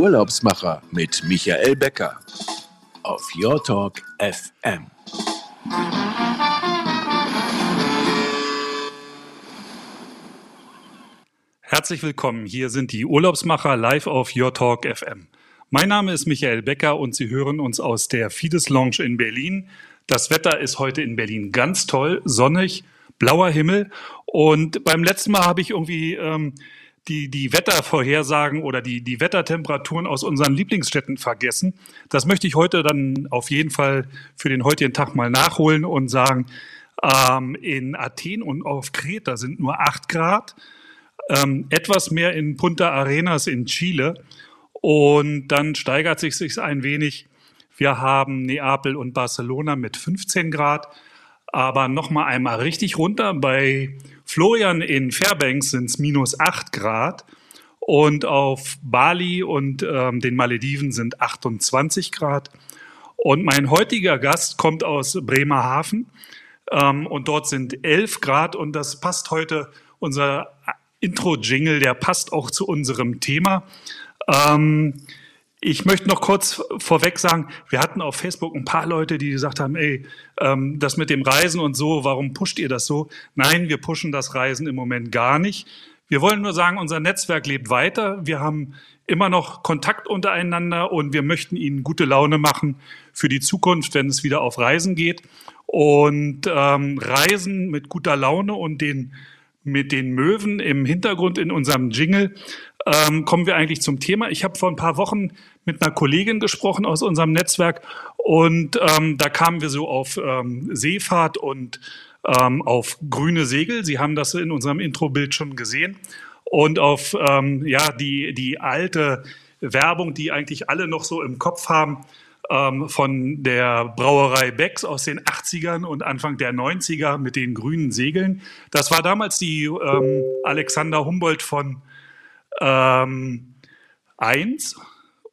Urlaubsmacher mit Michael Becker auf Your Talk FM. Herzlich willkommen, hier sind die Urlaubsmacher live auf Your Talk FM. Mein Name ist Michael Becker und Sie hören uns aus der Fides Lounge in Berlin. Das Wetter ist heute in Berlin ganz toll, sonnig, blauer Himmel. Und beim letzten Mal habe ich irgendwie die Wettervorhersagen oder die Wettertemperaturen aus unseren Lieblingsstädten vergessen. Das möchte ich heute dann auf jeden Fall für den heutigen Tag mal nachholen und sagen, in Athen und auf Kreta sind nur 8 Grad, etwas mehr in Punta Arenas in Chile und dann steigert sich ein wenig. Wir haben Neapel und Barcelona mit 15 Grad, aber nochmal einmal richtig runter. Bei Florian in Fairbanks sind es minus 8 Grad und auf Bali und den Malediven sind 28 Grad. Und mein heutiger Gast kommt aus Bremerhaven und dort sind 11 Grad und das passt heute, unser Intro-Jingle, der passt auch zu unserem Thema. Ich möchte noch kurz vorweg sagen, wir hatten auf Facebook ein paar Leute, die gesagt haben, ey, das mit dem Reisen und so, warum pusht ihr das so? Nein, wir pushen das Reisen im Moment gar nicht. Wir wollen nur sagen, unser Netzwerk lebt weiter. Wir haben immer noch Kontakt untereinander und wir möchten Ihnen gute Laune machen für die Zukunft, wenn es wieder auf Reisen geht. Und Reisen mit guter Laune und mit den Möwen im Hintergrund in unserem Jingle, kommen wir eigentlich zum Thema. Ich habe vor ein paar Wochen mit einer Kollegin gesprochen aus unserem Netzwerk und da kamen wir so auf Seefahrt und auf grüne Segel. Sie haben das in unserem Introbild schon gesehen und auf die alte Werbung, die eigentlich alle noch so im Kopf haben, von der Brauerei Becks aus den 80ern und Anfang der 90er mit den grünen Segeln. Das war damals die Alexander Humboldt von 1.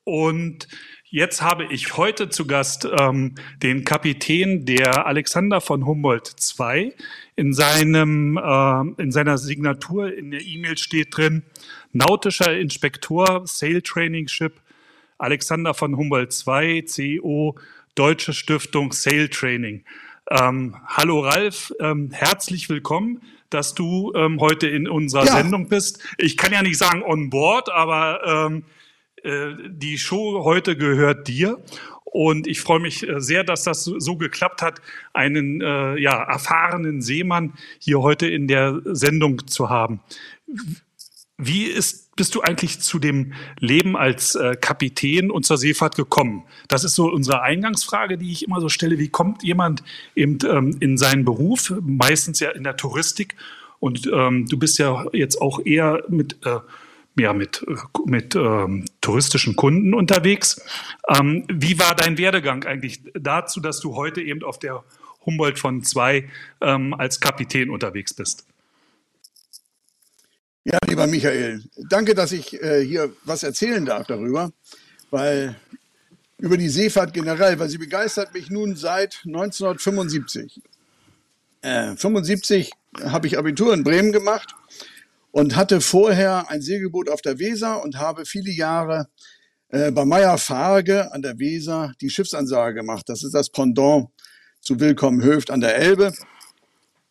Und jetzt habe ich heute zu Gast den Kapitän der Alexander von Humboldt 2. In seiner Signatur in der E-Mail steht drin, nautischer Inspektor, Sail Training Ship, Alexander von Humboldt 2, CEO, Deutsche Stiftung Sail Training. Hallo Ralf, herzlich willkommen, dass du heute in unserer Sendung bist. Ich kann ja nicht sagen on board, aber die Show heute gehört dir. Und ich freue mich sehr, dass das so geklappt hat, einen erfahrenen Seemann hier heute in der Sendung zu haben. Bist du eigentlich zu dem Leben als Kapitän und zur Seefahrt gekommen? Das ist so unsere Eingangsfrage, die ich immer so stelle. Wie kommt jemand eben in seinen Beruf, meistens ja in der Touristik? Und du bist ja jetzt auch eher mit touristischen Kunden unterwegs. Wie war dein Werdegang eigentlich dazu, dass du heute eben auf der Humboldt von 2 als Kapitän unterwegs bist? Ja, lieber Michael, danke, dass ich hier was erzählen darf darüber, weil über die Seefahrt generell, weil sie begeistert mich nun seit 1975. 1975 habe ich Abitur in Bremen gemacht und hatte vorher ein Segelboot auf der Weser und habe viele Jahre bei Meyer Farge an der Weser die Schiffsansage gemacht. Das ist das Pendant zu Willkommen Höft an der Elbe,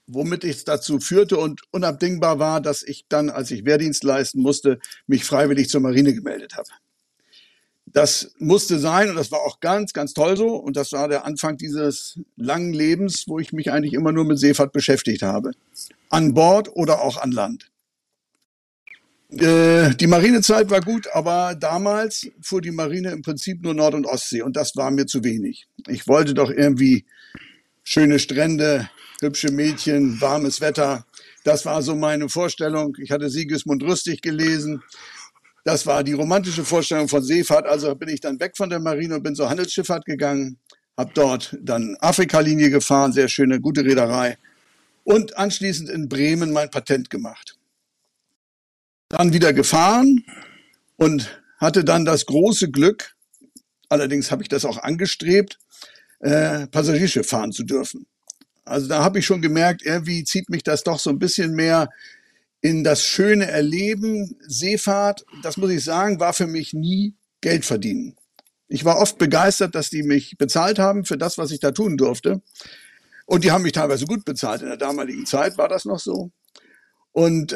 womit ich es dazu führte und unabdingbar war, dass ich dann, als ich Wehrdienst leisten musste, mich freiwillig zur Marine gemeldet habe. Das musste sein und das war auch ganz, ganz toll so. Und das war der Anfang dieses langen Lebens, wo ich mich eigentlich immer nur mit Seefahrt beschäftigt habe. An Bord oder auch an Land. Die Marinezeit war gut, aber damals fuhr die Marine im Prinzip nur Nord- und Ostsee und das war mir zu wenig. Ich wollte doch irgendwie schöne Strände, hübsche Mädchen, warmes Wetter. Das war so meine Vorstellung. Ich hatte Siegismund Rüstig gelesen. Das war die romantische Vorstellung von Seefahrt. Also bin ich dann weg von der Marine und bin zur Handelsschifffahrt gegangen. Hab dort dann Afrika-Linie gefahren, sehr schöne, gute Reederei. Und anschließend in Bremen mein Patent gemacht. Dann wieder gefahren und hatte dann das große Glück, allerdings habe ich das auch angestrebt, Passagierschiff fahren zu dürfen. Also da habe ich schon gemerkt, irgendwie zieht mich das doch so ein bisschen mehr in das schöne Erleben. Seefahrt, das muss ich sagen, war für mich nie Geld verdienen. Ich war oft begeistert, dass die mich bezahlt haben für das, was ich da tun durfte. Und die haben mich teilweise gut bezahlt. In der damaligen Zeit war das noch so. Und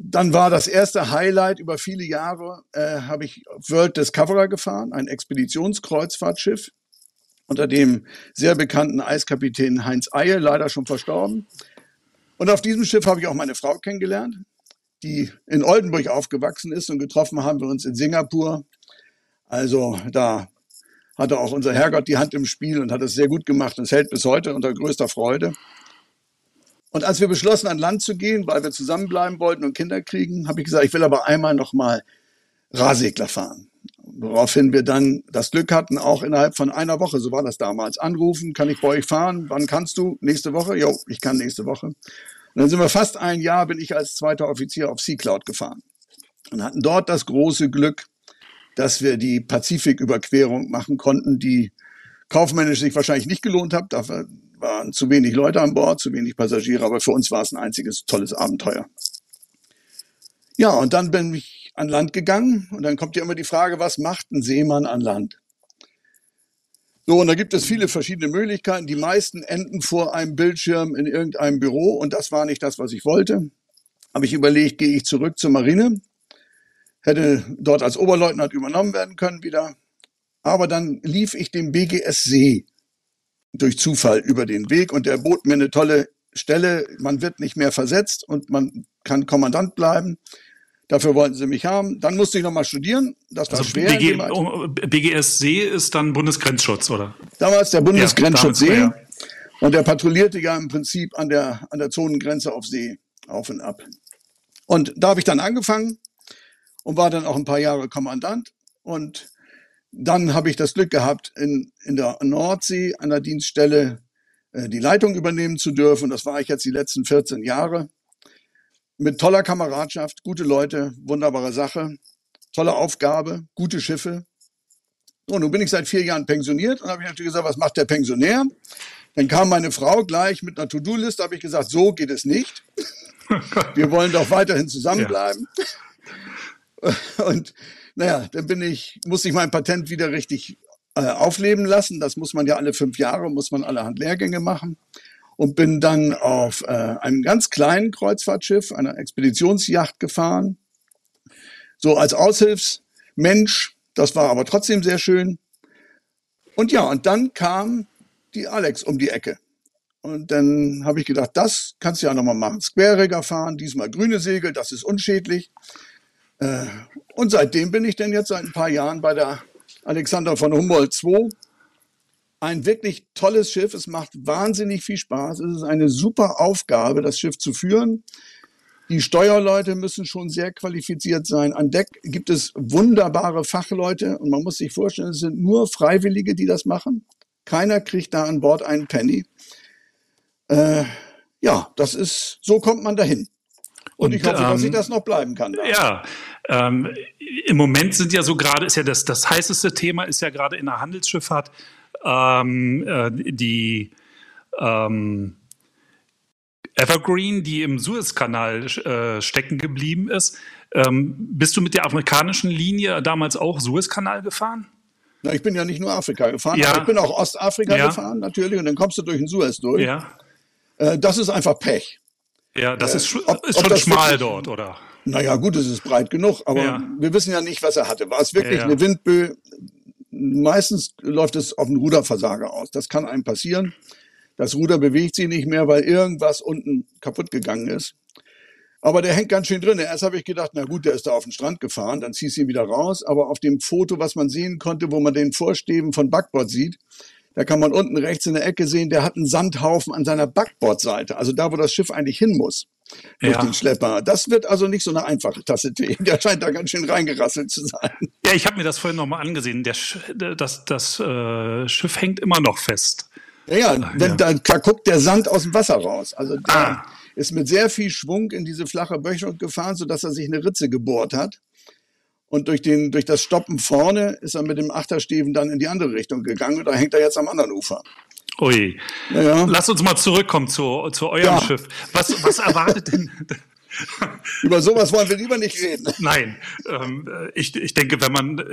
dann war das erste Highlight über viele Jahre, habe ich World Discoverer gefahren, ein Expeditionskreuzfahrtschiff unter dem sehr bekannten Eiskapitän Heinz Eie, leider schon verstorben. Und auf diesem Schiff habe ich auch meine Frau kennengelernt, die in Oldenburg aufgewachsen ist, und getroffen haben wir uns in Singapur. Also da hatte auch unser Herrgott die Hand im Spiel und hat es sehr gut gemacht und es hält bis heute unter größter Freude. Und als wir beschlossen, an Land zu gehen, weil wir zusammenbleiben wollten und Kinder kriegen, habe ich gesagt, ich will aber einmal nochmal Rahsegler fahren. Woraufhin wir dann das Glück hatten, auch innerhalb von einer Woche, so war das damals, anrufen, kann ich bei euch fahren, wann kannst du, nächste Woche? Jo, ich kann nächste Woche. Und dann sind wir fast ein Jahr, bin ich als zweiter Offizier auf Sea Cloud gefahren und hatten dort das große Glück, dass wir die Pazifiküberquerung machen konnten, die kaufmännisch sich wahrscheinlich nicht gelohnt hat, dafür waren zu wenig Leute an Bord, zu wenig Passagiere, aber für uns war es ein einziges tolles Abenteuer. Ja, und dann bin ich an Land gegangen und dann kommt ja immer die Frage, was macht ein Seemann an Land? So, und da gibt es viele verschiedene Möglichkeiten. Die meisten enden vor einem Bildschirm in irgendeinem Büro und das war nicht das, was ich wollte. Habe ich überlegt, gehe ich zurück zur Marine, hätte dort als Oberleutnant übernommen werden können wieder. Aber dann lief ich dem BGS See durch Zufall über den Weg und der bot mir eine tolle Stelle. Man wird nicht mehr versetzt und man kann Kommandant bleiben. Dafür wollten sie mich haben. Dann musste ich nochmal studieren. Das war also schwer. BGS See ist dann Bundesgrenzschutz, oder? Damals der Bundesgrenzschutz See. Ja. Und der patrouillierte ja im Prinzip an der Zonengrenze auf See auf und ab. Und da habe ich dann angefangen und war dann auch ein paar Jahre Kommandant. Und dann habe ich das Glück gehabt, in der Nordsee an der Dienststelle die Leitung übernehmen zu dürfen. Das war ich jetzt die letzten 14 Jahre. Mit toller Kameradschaft, gute Leute, wunderbare Sache, tolle Aufgabe, gute Schiffe. Und nun bin ich seit 4 Jahren pensioniert und habe ich natürlich gesagt, was macht der Pensionär? Dann kam meine Frau gleich mit einer To-Do-Liste, habe ich gesagt, so geht es nicht. Wir wollen doch weiterhin zusammenbleiben. Ja. Und naja, dann musste ich mein Patent wieder richtig aufleben lassen. Das muss man ja alle 5 Jahre, muss man allerhand Lehrgänge machen. Und bin dann auf einem ganz kleinen Kreuzfahrtschiff, einer Expeditionsjacht gefahren. So als Aushilfsmensch, das war aber trotzdem sehr schön. Und ja, und dann kam die Alex um die Ecke. Und dann habe ich gedacht, das kannst du ja nochmal machen. Square-Rigger fahren, diesmal grüne Segel, das ist unschädlich. Und seitdem bin ich denn jetzt seit ein paar Jahren bei der Alexander von Humboldt 2. Ein wirklich tolles Schiff. Es macht wahnsinnig viel Spaß. Es ist eine super Aufgabe, das Schiff zu führen. Die Steuerleute müssen schon sehr qualifiziert sein. An Deck gibt es wunderbare Fachleute. Und man muss sich vorstellen, es sind nur Freiwillige, die das machen. Keiner kriegt da an Bord einen Penny. Ja, das ist, so kommt man dahin. Und ich hoffe, dass ich das noch bleiben kann. Ja, im Moment sind ja so gerade, ist ja das heißeste Thema, ist ja gerade in der Handelsschifffahrt die Evergreen, die im Suezkanal stecken geblieben ist. Bist du mit der afrikanischen Linie damals auch Suezkanal gefahren? Na, ich bin ja nicht nur Afrika gefahren, ja. Aber ich bin auch Ostafrika gefahren natürlich und dann kommst du durch den Suez durch. Ja. Das ist einfach Pech. Ja, das ist schon das schmal wirklich, dort, oder? Naja, gut, es ist breit genug, aber wir wissen ja nicht, was er hatte. War es wirklich eine Windböe? Meistens läuft es auf einen Ruderversager aus. Das kann einem passieren. Das Ruder bewegt sich nicht mehr, weil irgendwas unten kaputt gegangen ist. Aber der hängt ganz schön drin. Erst habe ich gedacht, na gut, der ist da auf den Strand gefahren, dann ziehst du ihn wieder raus. Aber auf dem Foto, was man sehen konnte, wo man den Vorstäben von Backbord sieht, da kann man unten rechts in der Ecke sehen, der hat einen Sandhaufen an seiner Backbordseite, also da, wo das Schiff eigentlich hin muss, durch den Schlepper. Das wird also nicht so eine einfache Tasse Tee. Der scheint da ganz schön reingerasselt zu sein. Ja, ich habe mir das vorhin nochmal angesehen. Das Schiff hängt immer noch fest. Ja, da guckt der Sand aus dem Wasser raus. Also der ist mit sehr viel Schwung in diese flache Böschung gefahren, sodass er sich eine Ritze gebohrt hat. Und durch das Stoppen vorne ist er mit dem Achtersteven dann in die andere Richtung gegangen. Und da hängt er jetzt am anderen Ufer. Ui. Ja. Lass uns mal zurückkommen zu eurem Schiff. Was erwartet denn Über sowas wollen wir lieber nicht reden. Nein, ich denke, wenn man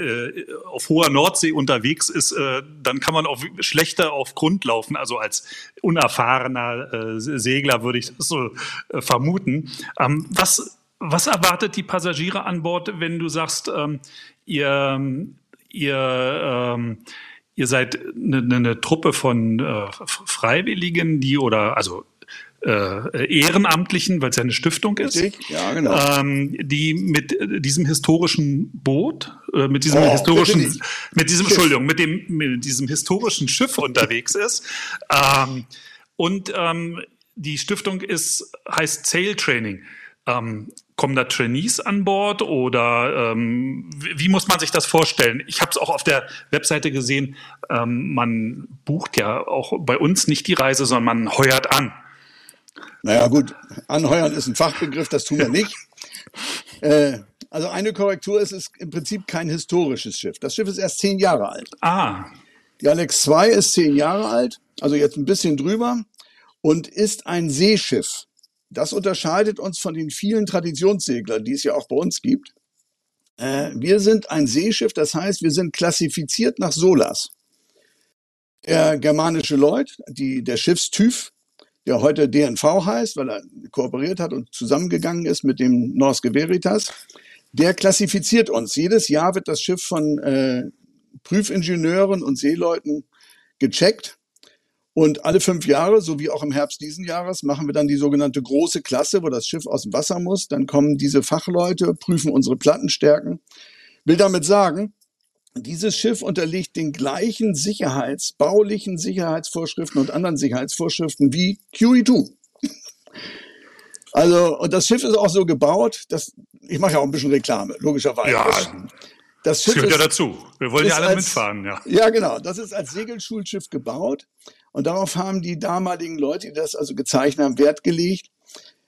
auf hoher Nordsee unterwegs ist, dann kann man auch schlechter auf Grund laufen. Also als unerfahrener Segler würde ich das so vermuten. Was erwartet die Passagiere an Bord, wenn du sagst, ihr seid eine Truppe von Freiwilligen, Ehrenamtlichen, weil es ja eine Stiftung ist, ja, genau. Die mit diesem historischen Boot, mit diesem historischen Schiff unterwegs ist. Die Stiftung heißt Sail Training. Kommen da Trainees an Bord oder wie muss man sich das vorstellen? Ich habe es auch auf der Webseite gesehen, man bucht ja auch bei uns nicht die Reise, sondern man heuert an. Naja gut, anheuern ist ein Fachbegriff, das tun wir nicht. Also eine Korrektur, es ist im Prinzip kein historisches Schiff. Das Schiff ist erst 10 Jahre alt. Ah. Die Alex 2 ist 10 Jahre alt, also jetzt ein bisschen drüber und ist ein Seeschiff. Das unterscheidet uns von den vielen Traditionsseglern, die es ja auch bei uns gibt. Wir sind ein Seeschiff, das heißt, wir sind klassifiziert nach Solas. Der Germanische Lloyd, der Schiffstyp, der heute DNV heißt, weil er kooperiert hat und zusammengegangen ist mit dem Norske Veritas, der klassifiziert uns. Jedes Jahr wird das Schiff von Prüfingenieuren und Seeleuten gecheckt. Und alle 5 Jahre, so wie auch im Herbst diesen Jahres, machen wir dann die sogenannte große Klasse, wo das Schiff aus dem Wasser muss. Dann kommen diese Fachleute, prüfen unsere Plattenstärken. Will damit sagen, dieses Schiff unterliegt den gleichen baulichen Sicherheitsvorschriften und anderen Sicherheitsvorschriften wie QE2. Also, und das Schiff ist auch so gebaut, ich mache ja auch ein bisschen Reklame, logischerweise. Ja. Das Schiff gehört ja dazu. Wir wollen ja alle mitfahren. Ja. Ja, genau. Das ist als Segelschulschiff gebaut. Und darauf haben die damaligen Leute, die das also gezeichnet haben, Wert gelegt.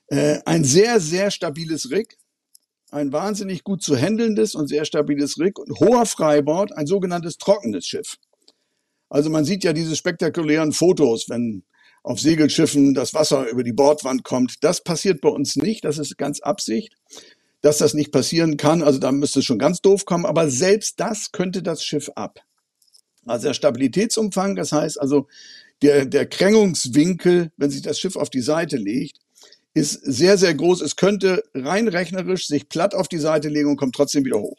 Ein sehr, sehr stabiles Rig, ein wahnsinnig gut zu händelndes und sehr stabiles Rig und hoher Freibord, ein sogenanntes trockenes Schiff. Also man sieht ja diese spektakulären Fotos, wenn auf Segelschiffen das Wasser über die Bordwand kommt. Das passiert bei uns nicht. Das ist ganz Absicht, dass das nicht passieren kann. Also da müsste es schon ganz doof kommen. Aber selbst das könnte das Schiff ab. Also der Stabilitätsumfang, das heißt also der Krängungswinkel, wenn sich das Schiff auf die Seite legt, ist sehr, sehr groß. Es könnte rein rechnerisch sich platt auf die Seite legen und kommt trotzdem wieder hoch.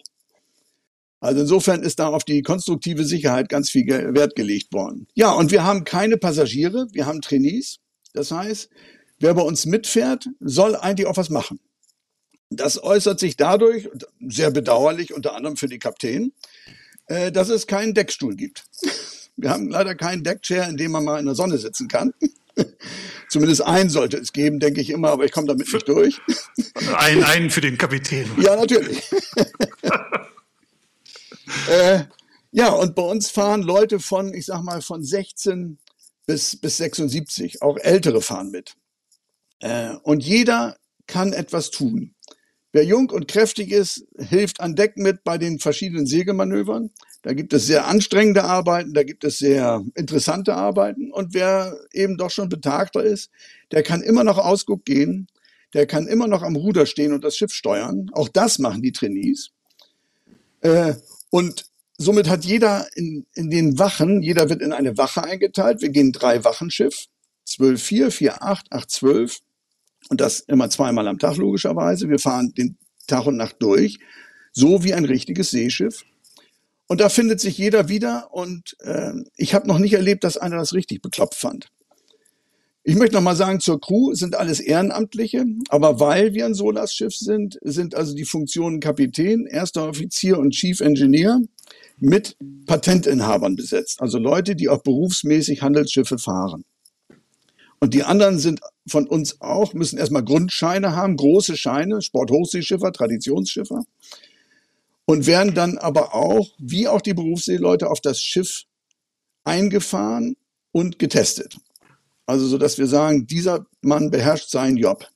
Also insofern ist da auf die konstruktive Sicherheit ganz viel Wert gelegt worden. Ja, und wir haben keine Passagiere, wir haben Trainees. Das heißt, wer bei uns mitfährt, soll eigentlich auch was machen. Das äußert sich dadurch, sehr bedauerlich, unter anderem für die Kapitänen, dass es keinen Deckstuhl gibt. Wir haben leider keinen Deckchair, in dem man mal in der Sonne sitzen kann. Zumindest einen sollte es geben, denke ich immer, aber ich komme damit nicht durch. Einen für den Kapitän. Ja, natürlich. Ja, und bei uns fahren Leute von 16 bis 76. Auch Ältere fahren mit. Und jeder kann etwas tun. Wer jung und kräftig ist, hilft an Deck mit bei den verschiedenen Segelmanövern. Da gibt es sehr anstrengende Arbeiten, da gibt es sehr interessante Arbeiten. Und wer eben doch schon betagter ist, der kann immer noch Ausguck gehen, der kann immer noch am Ruder stehen und das Schiff steuern. Auch das machen die Trainees. Und somit hat jeder in den Wachen, jeder wird in eine Wache eingeteilt. Wir gehen 3 Wachenschiff, 12-4, 4-8, 8-12. Und das immer 2-mal am Tag, logischerweise. Wir fahren den Tag und Nacht durch, so wie ein richtiges Seeschiff. Und da findet sich jeder wieder. Und ich habe noch nicht erlebt, dass einer das richtig bekloppt fand. Ich möchte noch mal sagen, zur Crew sind alles Ehrenamtliche. Aber weil wir ein Solas-Schiff sind, sind also die Funktionen Kapitän, erster Offizier und Chief Engineer mit Patentinhabern besetzt. Also Leute, die auch berufsmäßig Handelsschiffe fahren. Und die anderen sind von uns auch, müssen erstmal Grundscheine haben, große Scheine, Sporthochseeschiffer, Traditionsschiffer. Und werden dann aber auch, wie auch die Berufsseeleute, auf das Schiff eingefahren und getestet. Also so, dass wir sagen, dieser Mann beherrscht seinen Job.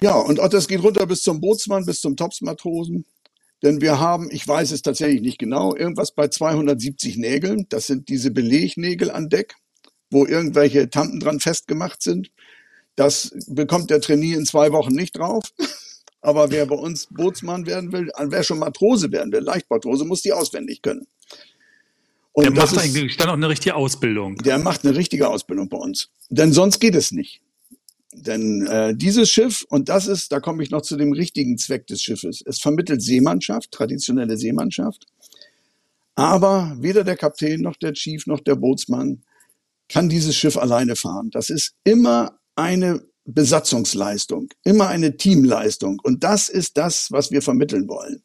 Ja, und auch das geht runter bis zum Bootsmann, bis zum Topsmatrosen. Denn wir haben, ich weiß es tatsächlich nicht genau, irgendwas bei 270 Nägeln. Das sind diese Belegnägel an Deck, wo irgendwelche Tampen dran festgemacht sind. Das bekommt der Trainee in 2 Wochen nicht drauf. Aber wer bei uns Bootsmann werden will, wer schon Matrose werden will, Leichtmatrose, muss die auswendig können. Und der macht eigentlich dann auch eine richtige Ausbildung. Der macht eine richtige Ausbildung bei uns. Denn sonst geht es nicht. Denn dieses Schiff, und das ist, da komme ich noch zu dem richtigen Zweck des Schiffes, es vermittelt Seemannschaft, traditionelle Seemannschaft, aber weder der Kapitän noch der Chief noch der Bootsmann kann dieses Schiff alleine fahren. Das ist immer eine Besatzungsleistung, immer eine Teamleistung, und das ist das, was wir vermitteln wollen.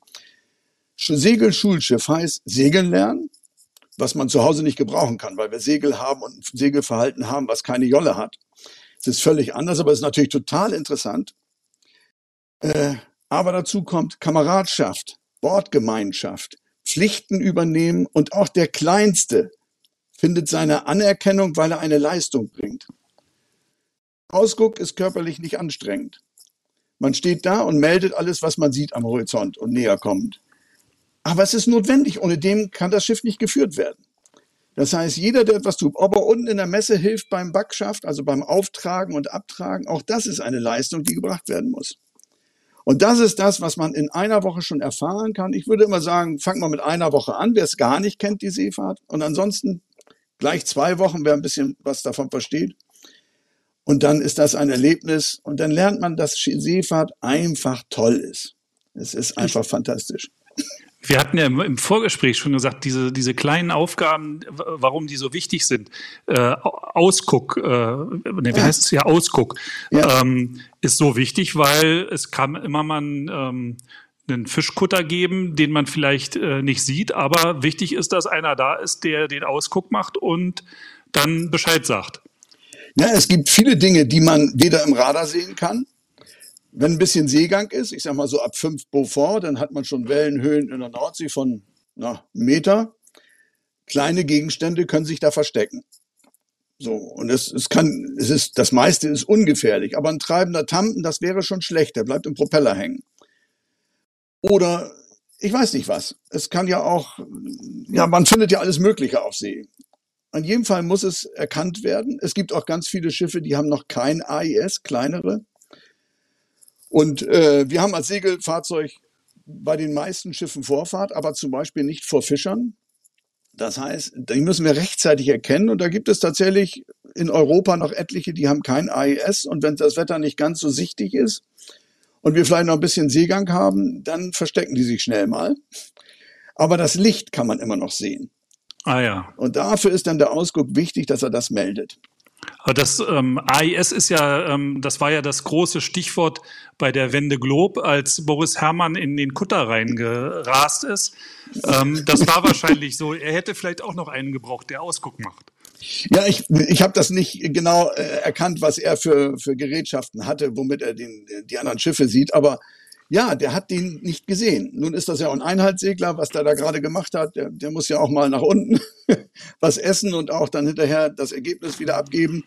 Segelschulschiff heißt Segeln lernen, was man zu Hause nicht gebrauchen kann, weil wir Segel haben und ein Segelverhalten haben, was keine Jolle hat. Es ist völlig anders, aber es ist natürlich total interessant. Aber dazu kommt Kameradschaft, Bordgemeinschaft, Pflichten übernehmen, und auch der Kleinste findet seine Anerkennung, weil er eine Leistung bringt. Ausguck ist körperlich nicht anstrengend. Man steht da und meldet alles, was man sieht am Horizont und näher kommt. Aber es ist notwendig, ohne dem kann das Schiff nicht geführt werden. Das heißt, jeder, der etwas tut, ob er unten in der Messe hilft beim Backschaft, also beim Auftragen und Abtragen, auch das ist eine Leistung, die gebracht werden muss. Und das ist das, was man in einer Woche schon erfahren kann. Ich würde immer sagen, fangt mal mit einer Woche an, wer es gar nicht kennt, die Seefahrt. Und ansonsten gleich 2 Wochen, wer ein bisschen was davon versteht. Und dann ist das ein Erlebnis. Und dann lernt man, dass Seefahrt einfach toll ist. Es ist einfach fantastisch. Wir hatten ja im Vorgespräch schon gesagt, diese kleinen Aufgaben, warum die so wichtig sind. Ausguck ja. Ist so wichtig, weil es kann immer mal einen Fischkutter geben, den man vielleicht nicht sieht, aber wichtig ist, dass einer da ist, der den Ausguck macht und dann Bescheid sagt. Ja, es gibt viele Dinge, die man weder im Radar sehen kann. Wenn ein bisschen Seegang ist, ich sag mal so ab 5 Beaufort, dann hat man schon Wellenhöhen in der Nordsee von 1 Meter. Kleine Gegenstände können sich da verstecken. So, und das meiste ist ungefährlich. Aber ein treibender Tampen, das wäre schon schlecht, der bleibt im Propeller hängen. Oder ich weiß nicht was. Es kann ja auch, man findet ja alles Mögliche auf See. An jedem Fall muss es erkannt werden. Es gibt auch ganz viele Schiffe, die haben noch kein AIS, kleinere. Und wir haben als Segelfahrzeug bei den meisten Schiffen Vorfahrt, aber zum Beispiel nicht vor Fischern. Das heißt, die müssen wir rechtzeitig erkennen. Und da gibt es tatsächlich in Europa noch etliche, die haben kein AIS. Und wenn das Wetter nicht ganz so sichtig ist und wir vielleicht noch ein bisschen Seegang haben, dann verstecken die sich schnell mal. Aber das Licht kann man immer noch sehen. Ah ja. Und dafür ist dann der Ausguck wichtig, dass er das meldet. Das AIS ist ja, das war ja das große Stichwort bei der Vendée Globe, als Boris Herrmann in den Kutter reingerast ist. Das war wahrscheinlich so. Er hätte vielleicht auch noch einen gebraucht, der Ausguck macht. Ja, ich habe das nicht genau erkannt, was er für Gerätschaften hatte, womit er die anderen Schiffe sieht. Aber ja, der hat den nicht gesehen. Nun ist das ja auch ein Einheitssegler, was der da gerade gemacht hat. Der muss ja auch mal nach unten was essen und auch dann hinterher das Ergebnis wieder abgeben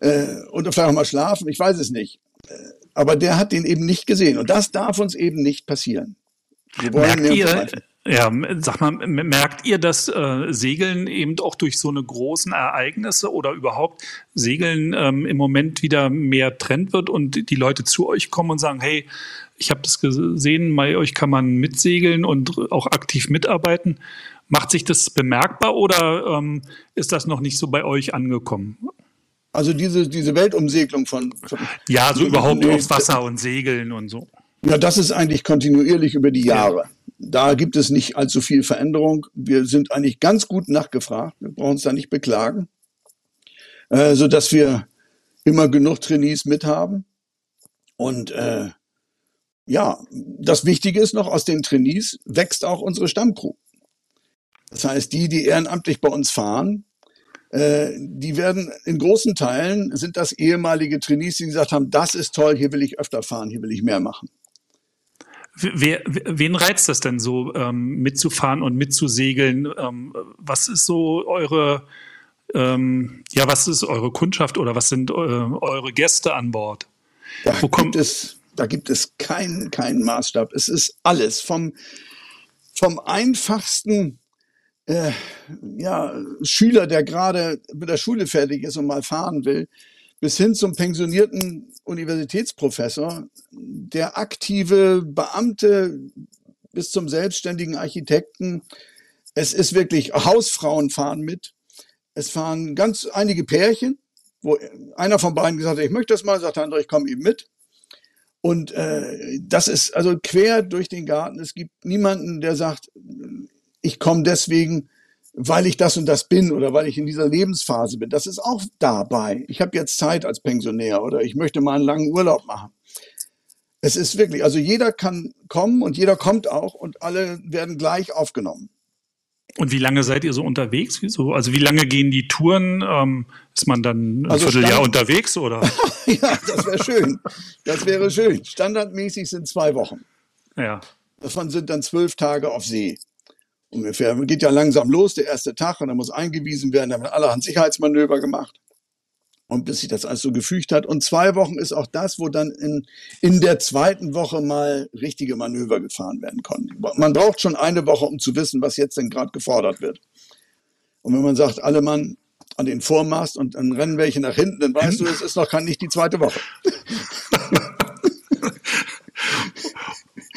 und vielleicht auch mal schlafen. Ich weiß es nicht. Aber der hat den eben nicht gesehen. Und das darf uns eben nicht passieren. Wir wollen merkt ihr, dass Segeln eben auch durch so eine großen Ereignisse oder überhaupt Segeln im Moment wieder mehr Trend wird und die Leute zu euch kommen und sagen, hey, ich habe das gesehen, bei euch kann man mitsegeln und auch aktiv mitarbeiten. Macht sich das bemerkbar oder ist das noch nicht so bei euch angekommen? Also diese Weltumsegelung von ja, so überhaupt aufs Wasser und Segeln und so. Ja, das ist eigentlich kontinuierlich über die Jahre. Da gibt es nicht allzu viel Veränderung. Wir sind eigentlich ganz gut nachgefragt. Wir brauchen uns da nicht beklagen, sodass wir immer genug Trainees mithaben. Und das Wichtige ist noch, aus den Trainees wächst auch unsere Stammcrew. Das heißt, die ehrenamtlich bei uns fahren, die werden in großen Teilen, sind das ehemalige Trainees, die gesagt haben, das ist toll, hier will ich öfter fahren, hier will ich mehr machen. Wen reizt das denn so, mitzufahren und mitzusegeln? Was ist so was ist eure Kundschaft oder was sind eure Gäste an Bord? Da gibt es keinen Maßstab. Es ist alles vom einfachsten Schüler, der gerade mit der Schule fertig ist und mal fahren will, bis hin zum pensionierten Universitätsprofessor, der aktive Beamte bis zum selbstständigen Architekten. Es ist wirklich, Hausfrauen fahren mit. Es fahren ganz einige Pärchen, wo einer von beiden gesagt hat, ich möchte das mal, sagt der andere, ich komme eben mit. Und das ist also quer durch den Garten. Es gibt niemanden, der sagt, ich komme deswegen, weil ich das und das bin oder weil ich in dieser Lebensphase bin. Das ist auch dabei. Ich habe jetzt Zeit als Pensionär oder ich möchte mal einen langen Urlaub machen. Es ist wirklich, also jeder kann kommen und jeder kommt auch und alle werden gleich aufgenommen. Und wie lange seid ihr so unterwegs? Wieso? Also wie lange gehen die Touren? Ist man dann ein Vierteljahr unterwegs, oder? Ja, das wäre schön. Das wäre schön. Standardmäßig sind 2 Wochen. Ja. Davon sind dann 12 Tage auf See. Ungefähr. Geht ja langsam los, der erste Tag, und dann muss eingewiesen werden, dann werden allerhand Sicherheitsmanöver gemacht. Und bis sich das alles so gefügt hat. Und 2 Wochen ist auch das, wo dann in der 2. Woche mal richtige Manöver gefahren werden konnten. Man braucht schon 1 Woche, um zu wissen, was jetzt denn gerade gefordert wird. Und wenn man sagt, alle Mann an den Vormast und dann rennen welche nach hinten, dann weißt du, es ist noch nicht die 2. Woche.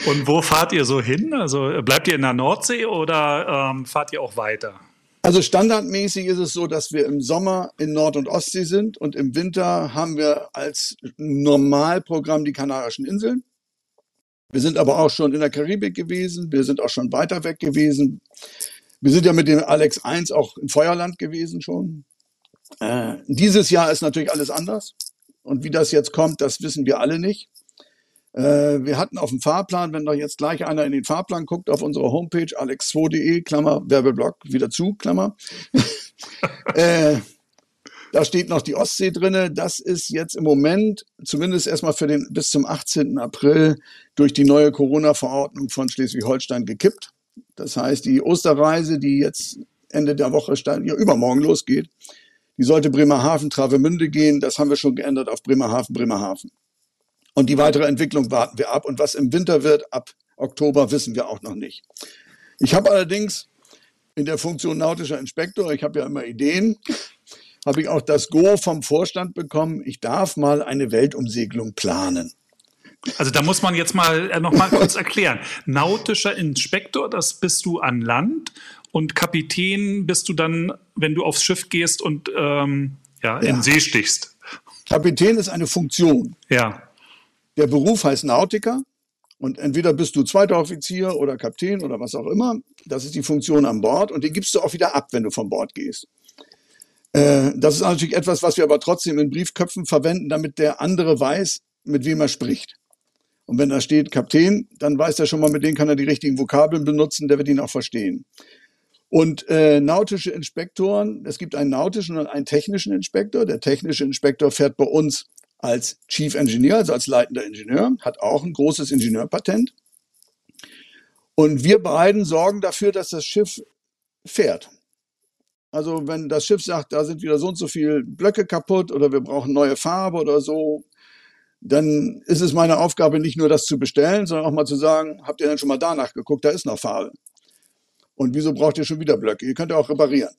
Und wo fahrt ihr so hin? Also bleibt ihr in der Nordsee oder fahrt ihr auch weiter? Also standardmäßig ist es so, dass wir im Sommer in Nord- und Ostsee sind und im Winter haben wir als Normalprogramm die Kanarischen Inseln. Wir sind aber auch schon in der Karibik gewesen, wir sind auch schon weiter weg gewesen. Wir sind ja mit dem Alex 1 auch in Feuerland gewesen schon. Dieses Jahr ist natürlich alles anders und wie das jetzt kommt, das wissen wir alle nicht. Wir hatten auf dem Fahrplan, wenn doch jetzt gleich einer in den Fahrplan guckt, auf unserer Homepage alex2.de, Klammer, Werbeblock, wieder zu, Klammer. Da steht noch die Ostsee drinne. Das ist jetzt im Moment, zumindest erstmal für den bis zum 18. April, durch die neue Corona-Verordnung von Schleswig-Holstein gekippt. Das heißt, die Osterreise, die jetzt Ende der Woche, ja, übermorgen losgeht, die sollte Bremerhaven, Travemünde gehen. Das haben wir schon geändert auf Bremerhaven, Bremerhaven. Und die weitere Entwicklung warten wir ab. Und was im Winter wird, ab Oktober, wissen wir auch noch nicht. Ich habe allerdings in der Funktion nautischer Inspektor, ich habe ja immer Ideen, habe ich auch das Go vom Vorstand bekommen, ich darf mal eine Weltumsegelung planen. Also da muss man jetzt mal noch mal kurz erklären. Nautischer Inspektor, das bist du an Land. Und Kapitän bist du dann, wenn du aufs Schiff gehst und in See stichst. Kapitän ist eine Funktion. Ja. Der Beruf heißt Nautiker und entweder bist du zweiter Offizier oder Kapitän oder was auch immer. Das ist die Funktion an Bord und die gibst du auch wieder ab, wenn du von Bord gehst. Das ist natürlich etwas, was wir aber trotzdem in Briefköpfen verwenden, damit der andere weiß, mit wem er spricht. Und wenn da steht Kapitän, dann weiß er schon mal, mit denen kann er die richtigen Vokabeln benutzen, der wird ihn auch verstehen. Und nautische Inspektoren, es gibt einen nautischen und einen technischen Inspektor. Der technische Inspektor fährt bei uns als Chief Engineer, also als leitender Ingenieur, hat auch ein großes Ingenieurpatent. Und wir beiden sorgen dafür, dass das Schiff fährt. Also wenn das Schiff sagt, da sind wieder so und so viele Blöcke kaputt oder wir brauchen neue Farbe oder so, dann ist es meine Aufgabe, nicht nur das zu bestellen, sondern auch mal zu sagen, habt ihr denn schon mal danach geguckt, da ist noch Farbe. Und wieso braucht ihr schon wieder Blöcke? Ihr könnt ja auch reparieren.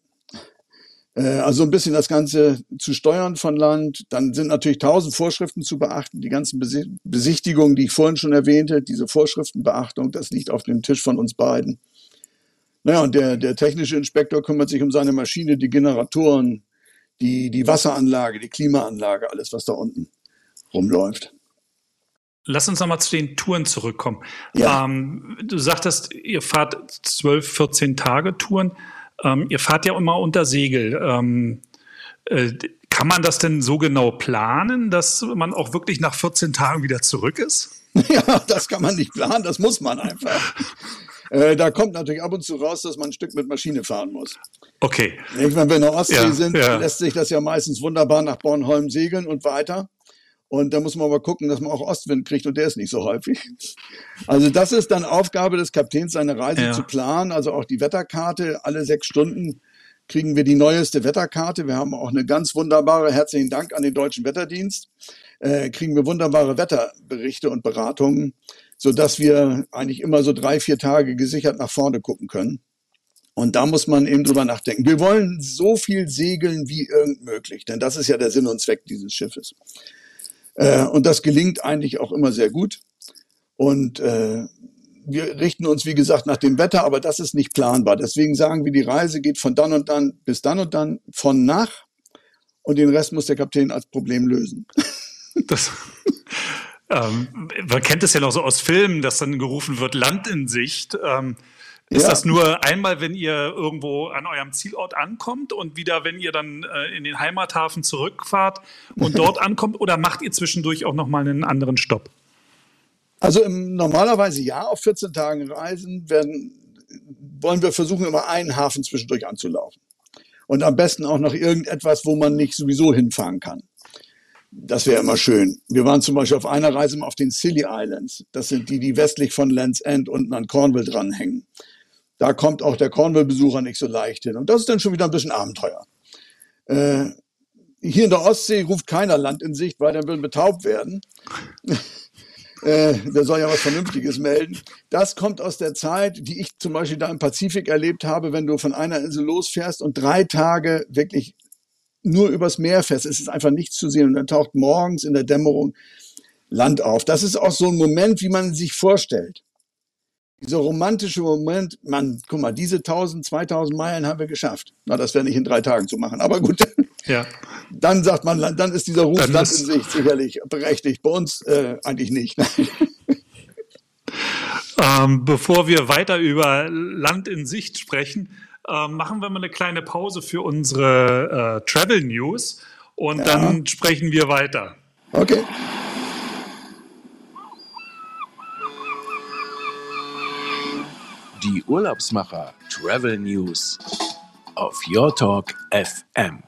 Also ein bisschen das Ganze zu steuern von Land. Dann sind natürlich 1000 Vorschriften zu beachten. Die ganzen Besichtigungen, die ich vorhin schon erwähnte, diese Vorschriftenbeachtung, das liegt auf dem Tisch von uns beiden. Naja, und der technische Inspektor kümmert sich um seine Maschine, die Generatoren, die Wasseranlage, die Klimaanlage, alles, was da unten rumläuft. Lass uns nochmal zu den Touren zurückkommen. Ja. Du sagtest, ihr fahrt 12, 14 Tage Touren. Ihr fahrt ja immer unter Segel. Kann man das denn so genau planen, dass man auch wirklich nach 14 Tagen wieder zurück ist? Ja, das kann man nicht planen, das muss man einfach. Da kommt natürlich ab und zu raus, dass man ein Stück mit Maschine fahren muss. Okay. Wenn wir in der Ostsee sind, lässt sich das ja meistens wunderbar nach Bornholm segeln und weiter. Und da muss man aber gucken, dass man auch Ostwind kriegt und der ist nicht so häufig. Also das ist dann Aufgabe des Kapitäns, seine Reise zu planen, also auch die Wetterkarte. Alle 6 Stunden kriegen wir die neueste Wetterkarte. Wir haben auch eine ganz wunderbare, herzlichen Dank an den Deutschen Wetterdienst, kriegen wir wunderbare Wetterberichte und Beratungen, sodass wir eigentlich immer so 3, 4 Tage gesichert nach vorne gucken können. Und da muss man eben drüber nachdenken. Wir wollen so viel segeln wie irgend möglich, denn das ist ja der Sinn und Zweck dieses Schiffes. Und das gelingt eigentlich auch immer sehr gut. Und wir richten uns, wie gesagt, nach dem Wetter, aber das ist nicht planbar. Deswegen sagen wir, die Reise geht von dann und dann bis dann und dann, von nach. Und den Rest muss der Kapitän als Problem lösen. Das, man kennt es ja noch so aus Filmen, dass dann gerufen wird, Land in Sicht. Ist das nur einmal, wenn ihr irgendwo an eurem Zielort ankommt und wieder, wenn ihr dann in den Heimathafen zurückfahrt und dort ankommt? Oder macht ihr zwischendurch auch nochmal einen anderen Stopp? Also normalerweise ja, auf 14 Tagen Reisen wollen wir versuchen, immer einen Hafen zwischendurch anzulaufen. Und am besten auch noch irgendetwas, wo man nicht sowieso hinfahren kann. Das wäre immer schön. Wir waren zum Beispiel auf einer Reise mal auf den Scilly Islands. Das sind die westlich von Land's End unten an Cornwall dranhängen. Da kommt auch der Cornwall-Besucher nicht so leicht hin. Und das ist dann schon wieder ein bisschen Abenteuer. Hier in der Ostsee ruft keiner Land in Sicht, weil dann würden betaubt werden. Der soll ja was Vernünftiges melden. Das kommt aus der Zeit, die ich zum Beispiel da im Pazifik erlebt habe, wenn du von einer Insel losfährst und 3 Tage wirklich nur übers Meer fährst. Es ist einfach nichts zu sehen. Und dann taucht morgens in der Dämmerung Land auf. Das ist auch so ein Moment, wie man sich vorstellt. Dieser romantische Moment, Mann, guck mal, diese 1000, 2000 Meilen haben wir geschafft. Na, das wäre nicht in 3 Tagen zu machen, aber gut. Ja. Dann sagt man, dann ist dieser Ruf Land in Sicht sicherlich berechtigt. Bei uns eigentlich nicht. Bevor wir weiter über Land in Sicht sprechen, machen wir mal eine kleine Pause für unsere Travel News und dann sprechen wir weiter. Okay. Die Urlaubsmacher Travel News auf Your Talk FM.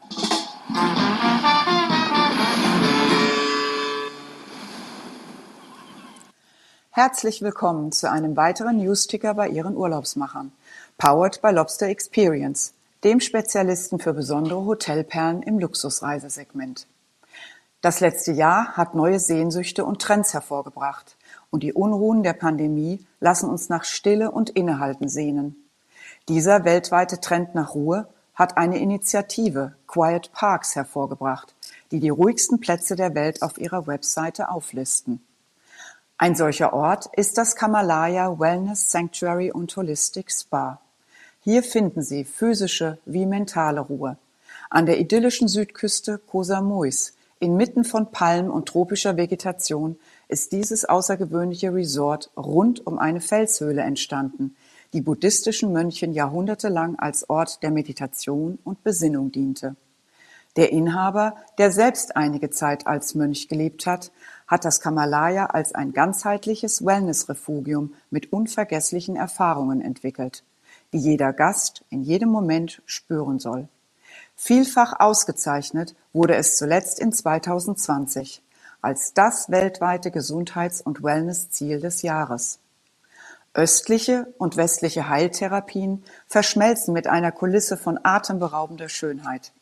Herzlich willkommen zu einem weiteren Newsticker bei Ihren Urlaubsmachern. Powered by Lobster Experience, dem Spezialisten für besondere Hotelperlen im Luxusreisesegment. Das letzte Jahr hat neue Sehnsüchte und Trends hervorgebracht. Und die Unruhen der Pandemie lassen uns nach Stille und Innehalten sehnen. Dieser weltweite Trend nach Ruhe hat eine Initiative, Quiet Parks, hervorgebracht, die die ruhigsten Plätze der Welt auf ihrer Webseite auflisten. Ein solcher Ort ist das Kamalaya Wellness Sanctuary und Holistic Spa. Hier finden Sie physische wie mentale Ruhe. An der idyllischen Südküste Koh Samuis, inmitten von Palmen und tropischer Vegetation, ist dieses außergewöhnliche Resort rund um eine Felshöhle entstanden, die buddhistischen Mönchen jahrhundertelang als Ort der Meditation und Besinnung diente. Der Inhaber, der selbst einige Zeit als Mönch gelebt hat, hat das Kamalaya als ein ganzheitliches Wellness-Refugium mit unvergesslichen Erfahrungen entwickelt, die jeder Gast in jedem Moment spüren soll. Vielfach ausgezeichnet wurde es zuletzt in 2020 als das weltweite Gesundheits- und Wellness-Ziel des Jahres. Östliche und westliche Heiltherapien verschmelzen mit einer Kulisse von atemberaubender Schönheit.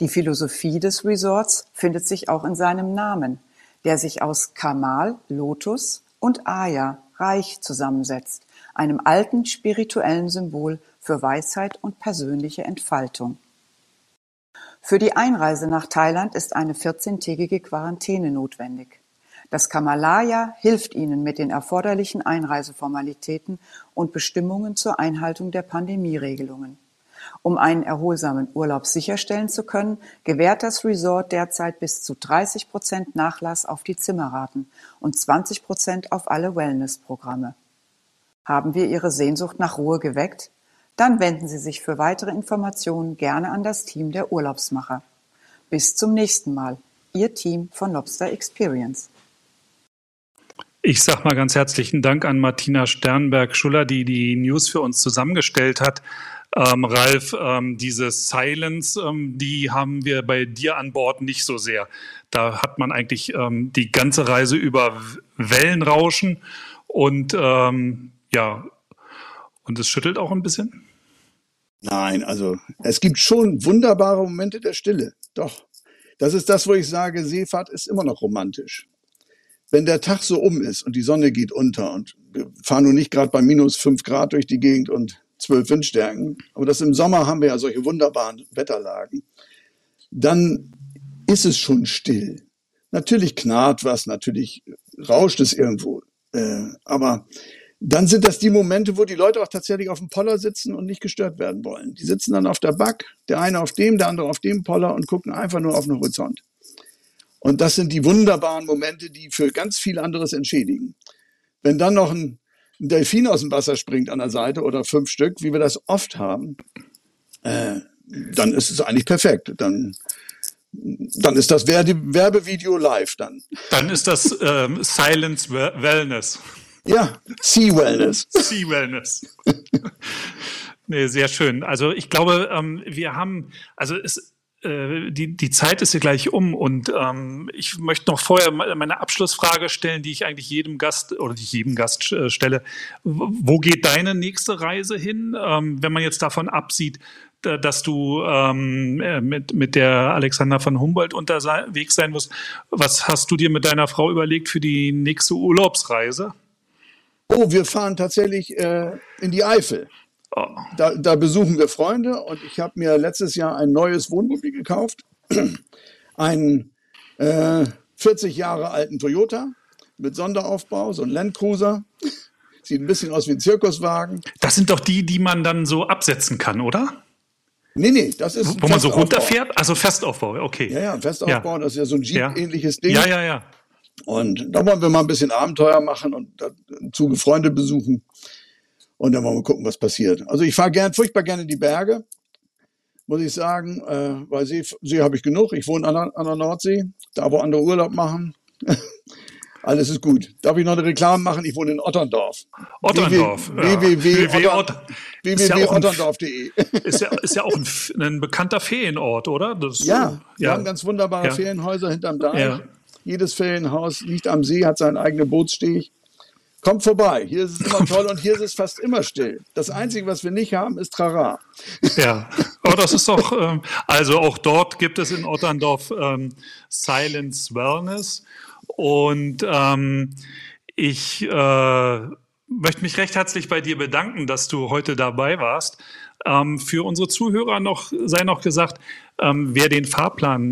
Die Philosophie des Resorts findet sich auch in seinem Namen, der sich aus Kamal, Lotus und Aya, Reich, zusammensetzt, einem alten spirituellen Symbol für Weisheit und persönliche Entfaltung. Für die Einreise nach Thailand ist eine 14-tägige Quarantäne notwendig. Das Kamalaya hilft Ihnen mit den erforderlichen Einreiseformalitäten und Bestimmungen zur Einhaltung der Pandemieregelungen. Um einen erholsamen Urlaub sicherstellen zu können, gewährt das Resort derzeit bis zu 30% Nachlass auf die Zimmerraten und 20% auf alle Wellnessprogramme. Haben wir Ihre Sehnsucht nach Ruhe geweckt? Dann wenden Sie sich für weitere Informationen gerne an das Team der Urlaubsmacher. Bis zum nächsten Mal. Ihr Team von Lobster Experience. Ich sage mal ganz herzlichen Dank an Martina Sternberg-Schuller, die die News für uns zusammengestellt hat. Ralf, diese Silence, die haben wir bei dir an Bord nicht so sehr. Da hat man eigentlich die ganze Reise über Wellenrauschen und und es schüttelt auch ein bisschen? Nein, also es gibt schon wunderbare Momente der Stille. Doch, das ist das, wo ich sage, Seefahrt ist immer noch romantisch. Wenn der Tag so um ist und die Sonne geht unter und wir fahren nun nicht gerade bei minus 5 Grad durch die Gegend und 12 Windstärken. Aber das im Sommer haben wir ja solche wunderbaren Wetterlagen. Dann ist es schon still. Natürlich knarrt was, natürlich rauscht es irgendwo. Aber dann sind das die Momente, wo die Leute auch tatsächlich auf dem Poller sitzen und nicht gestört werden wollen. Die sitzen dann auf der Back, der eine auf dem, der andere auf dem Poller und gucken einfach nur auf den Horizont. Und das sind die wunderbaren Momente, die für ganz viel anderes entschädigen. Wenn dann noch ein Delfin aus dem Wasser springt an der Seite oder 5 Stück, wie wir das oft haben, dann ist es eigentlich perfekt. Dann ist das Werbevideo live dann. Dann ist das Silence Wellness. Ja, Sea Wellness. Sea Wellness. Nee, sehr schön. Also ich glaube, wir haben, also es die Zeit ist ja gleich um und ich möchte noch vorher meine Abschlussfrage stellen, die ich eigentlich jedem Gast stelle. Wo geht deine nächste Reise hin, wenn man jetzt davon absieht, dass du mit der Alexander von Humboldt unterwegs sein musst? Was hast du dir mit deiner Frau überlegt für die nächste Urlaubsreise? Oh, wir fahren tatsächlich in die Eifel. Da besuchen wir Freunde und ich habe mir letztes Jahr ein neues Wohnmobil gekauft, einen 40 Jahre alten Toyota mit Sonderaufbau, so ein Landcruiser, sieht ein bisschen aus wie ein Zirkuswagen. Das sind doch die man dann so absetzen kann, oder? Nee, das ist wo man so runterfährt? Also Festaufbau, okay. Ja, Festaufbau, ja. Das ist ja so ein Jeep-ähnliches Ding. Ja. Und da wollen wir mal ein bisschen Abenteuer machen und dazu Freunde besuchen. Und dann wollen wir gucken, was passiert. Also ich fahre furchtbar gerne in die Berge, muss ich sagen. Weil See habe ich genug. Ich wohne an der Nordsee, da wo andere Urlaub machen. Alles ist gut. Darf ich noch eine Reklame machen? Ich wohne in Otterndorf. Otterndorf. www.otterndorf.de Ist ja auch ein bekannter Ferienort, oder? Wir haben ganz wunderbare Ferienhäuser hinterm Deich. Ja. Jedes Ferienhaus liegt am See, hat seinen eigenen Bootssteg. Kommt vorbei, hier ist es immer toll und hier ist es fast immer still. Das Einzige, was wir nicht haben, ist Trara. Ja, aber das ist doch, also auch dort gibt es in Otterndorf Silence Wellness und ich möchte mich recht herzlich bei dir bedanken, dass du heute dabei warst. Für unsere Zuhörer sei noch gesagt, wer den Fahrplan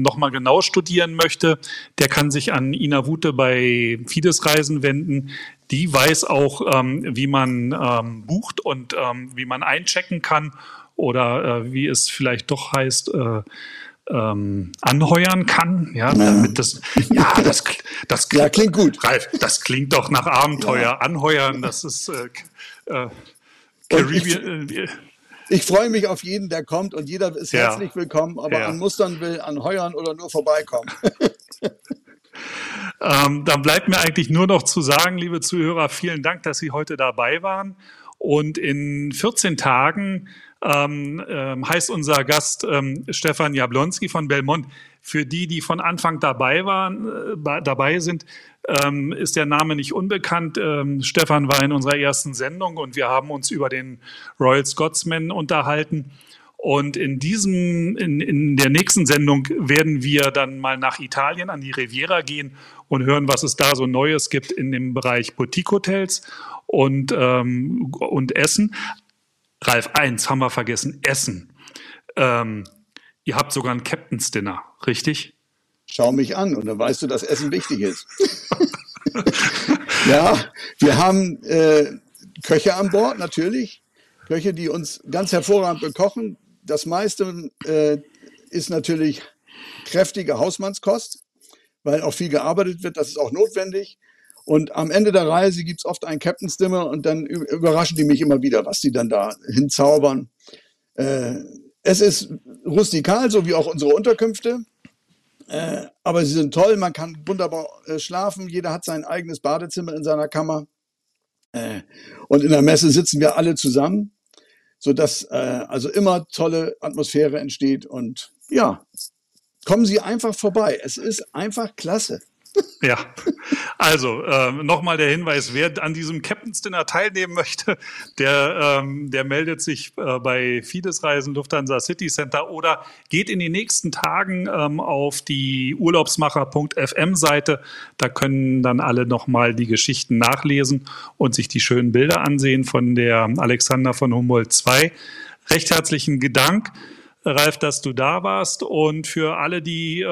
nochmal genau studieren möchte, der kann sich an Ina Wute bei Fides Reisen wenden. Die weiß auch, wie man bucht und wie man einchecken kann oder wie es vielleicht doch heißt, anheuern kann. Ja, damit das klingt gut. Ralf, das klingt doch nach Abenteuer. Ja. Anheuern, das ist... Ich freue mich auf jeden, der kommt und jeder ist herzlich willkommen, aber an Mustern will, an Heuern oder nur vorbeikommen. Dann bleibt mir eigentlich nur noch zu sagen, liebe Zuhörer, vielen Dank, dass Sie heute dabei waren und in 14 Tagen heißt unser Gast Stefan Jablonski von Belmont. Für die von Anfang dabei sind, ist der Name nicht unbekannt. Stefan war in unserer ersten Sendung und wir haben uns über den Royal Scotsman unterhalten. Und in der nächsten Sendung werden wir dann mal nach Italien an die Riviera gehen und hören, was es da so Neues gibt in dem Bereich Boutique-Hotels und Essen. Ralf, eins haben wir vergessen, Essen. Ihr habt sogar ein Captain's Dinner, richtig? Schau mich an und dann weißt du, dass Essen wichtig ist. Ja, wir haben Köche an Bord, natürlich. Köche, die uns ganz hervorragend bekochen. Das meiste ist natürlich kräftige Hausmannskost, weil auch viel gearbeitet wird. Das ist auch notwendig. Und am Ende der Reise gibt es oft einen Captain's Dinner und dann überraschen die mich immer wieder, was die dann da hinzaubern. Es ist rustikal, so wie auch unsere Unterkünfte, aber sie sind toll, man kann wunderbar schlafen, jeder hat sein eigenes Badezimmer in seiner Kammer und in der Messe sitzen wir alle zusammen, sodass also immer tolle Atmosphäre entsteht und ja, kommen Sie einfach vorbei, es ist einfach klasse. Ja, also nochmal der Hinweis, wer an diesem Captain's Dinner teilnehmen möchte, der meldet sich bei Fides Reisen, Lufthansa City Center oder geht in den nächsten Tagen auf die urlaubsmacher.fm-Seite. Da können dann alle nochmal die Geschichten nachlesen und sich die schönen Bilder ansehen von der Alexander von Humboldt 2. Recht herzlichen Dank, Ralf, dass du da warst, und für alle, die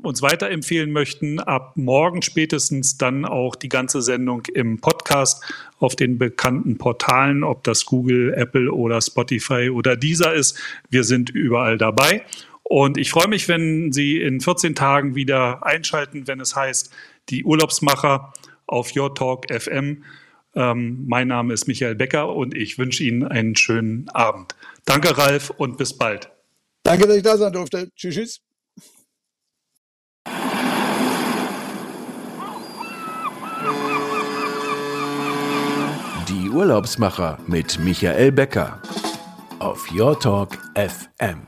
uns weiterempfehlen möchten, ab morgen spätestens dann auch die ganze Sendung im Podcast auf den bekannten Portalen, ob das Google, Apple oder Spotify oder Deezer ist. Wir sind überall dabei und ich freue mich, wenn Sie in 14 Tagen wieder einschalten, wenn es heißt, die Urlaubsmacher auf Your Talk FM. Mein Name ist Michael Becker und ich wünsche Ihnen einen schönen Abend. Danke, Ralf, und bis bald. Danke, dass ich da sein durfte. Tschüss, tschüss. Die Urlaubsmacher mit Michael Becker auf Your Talk FM.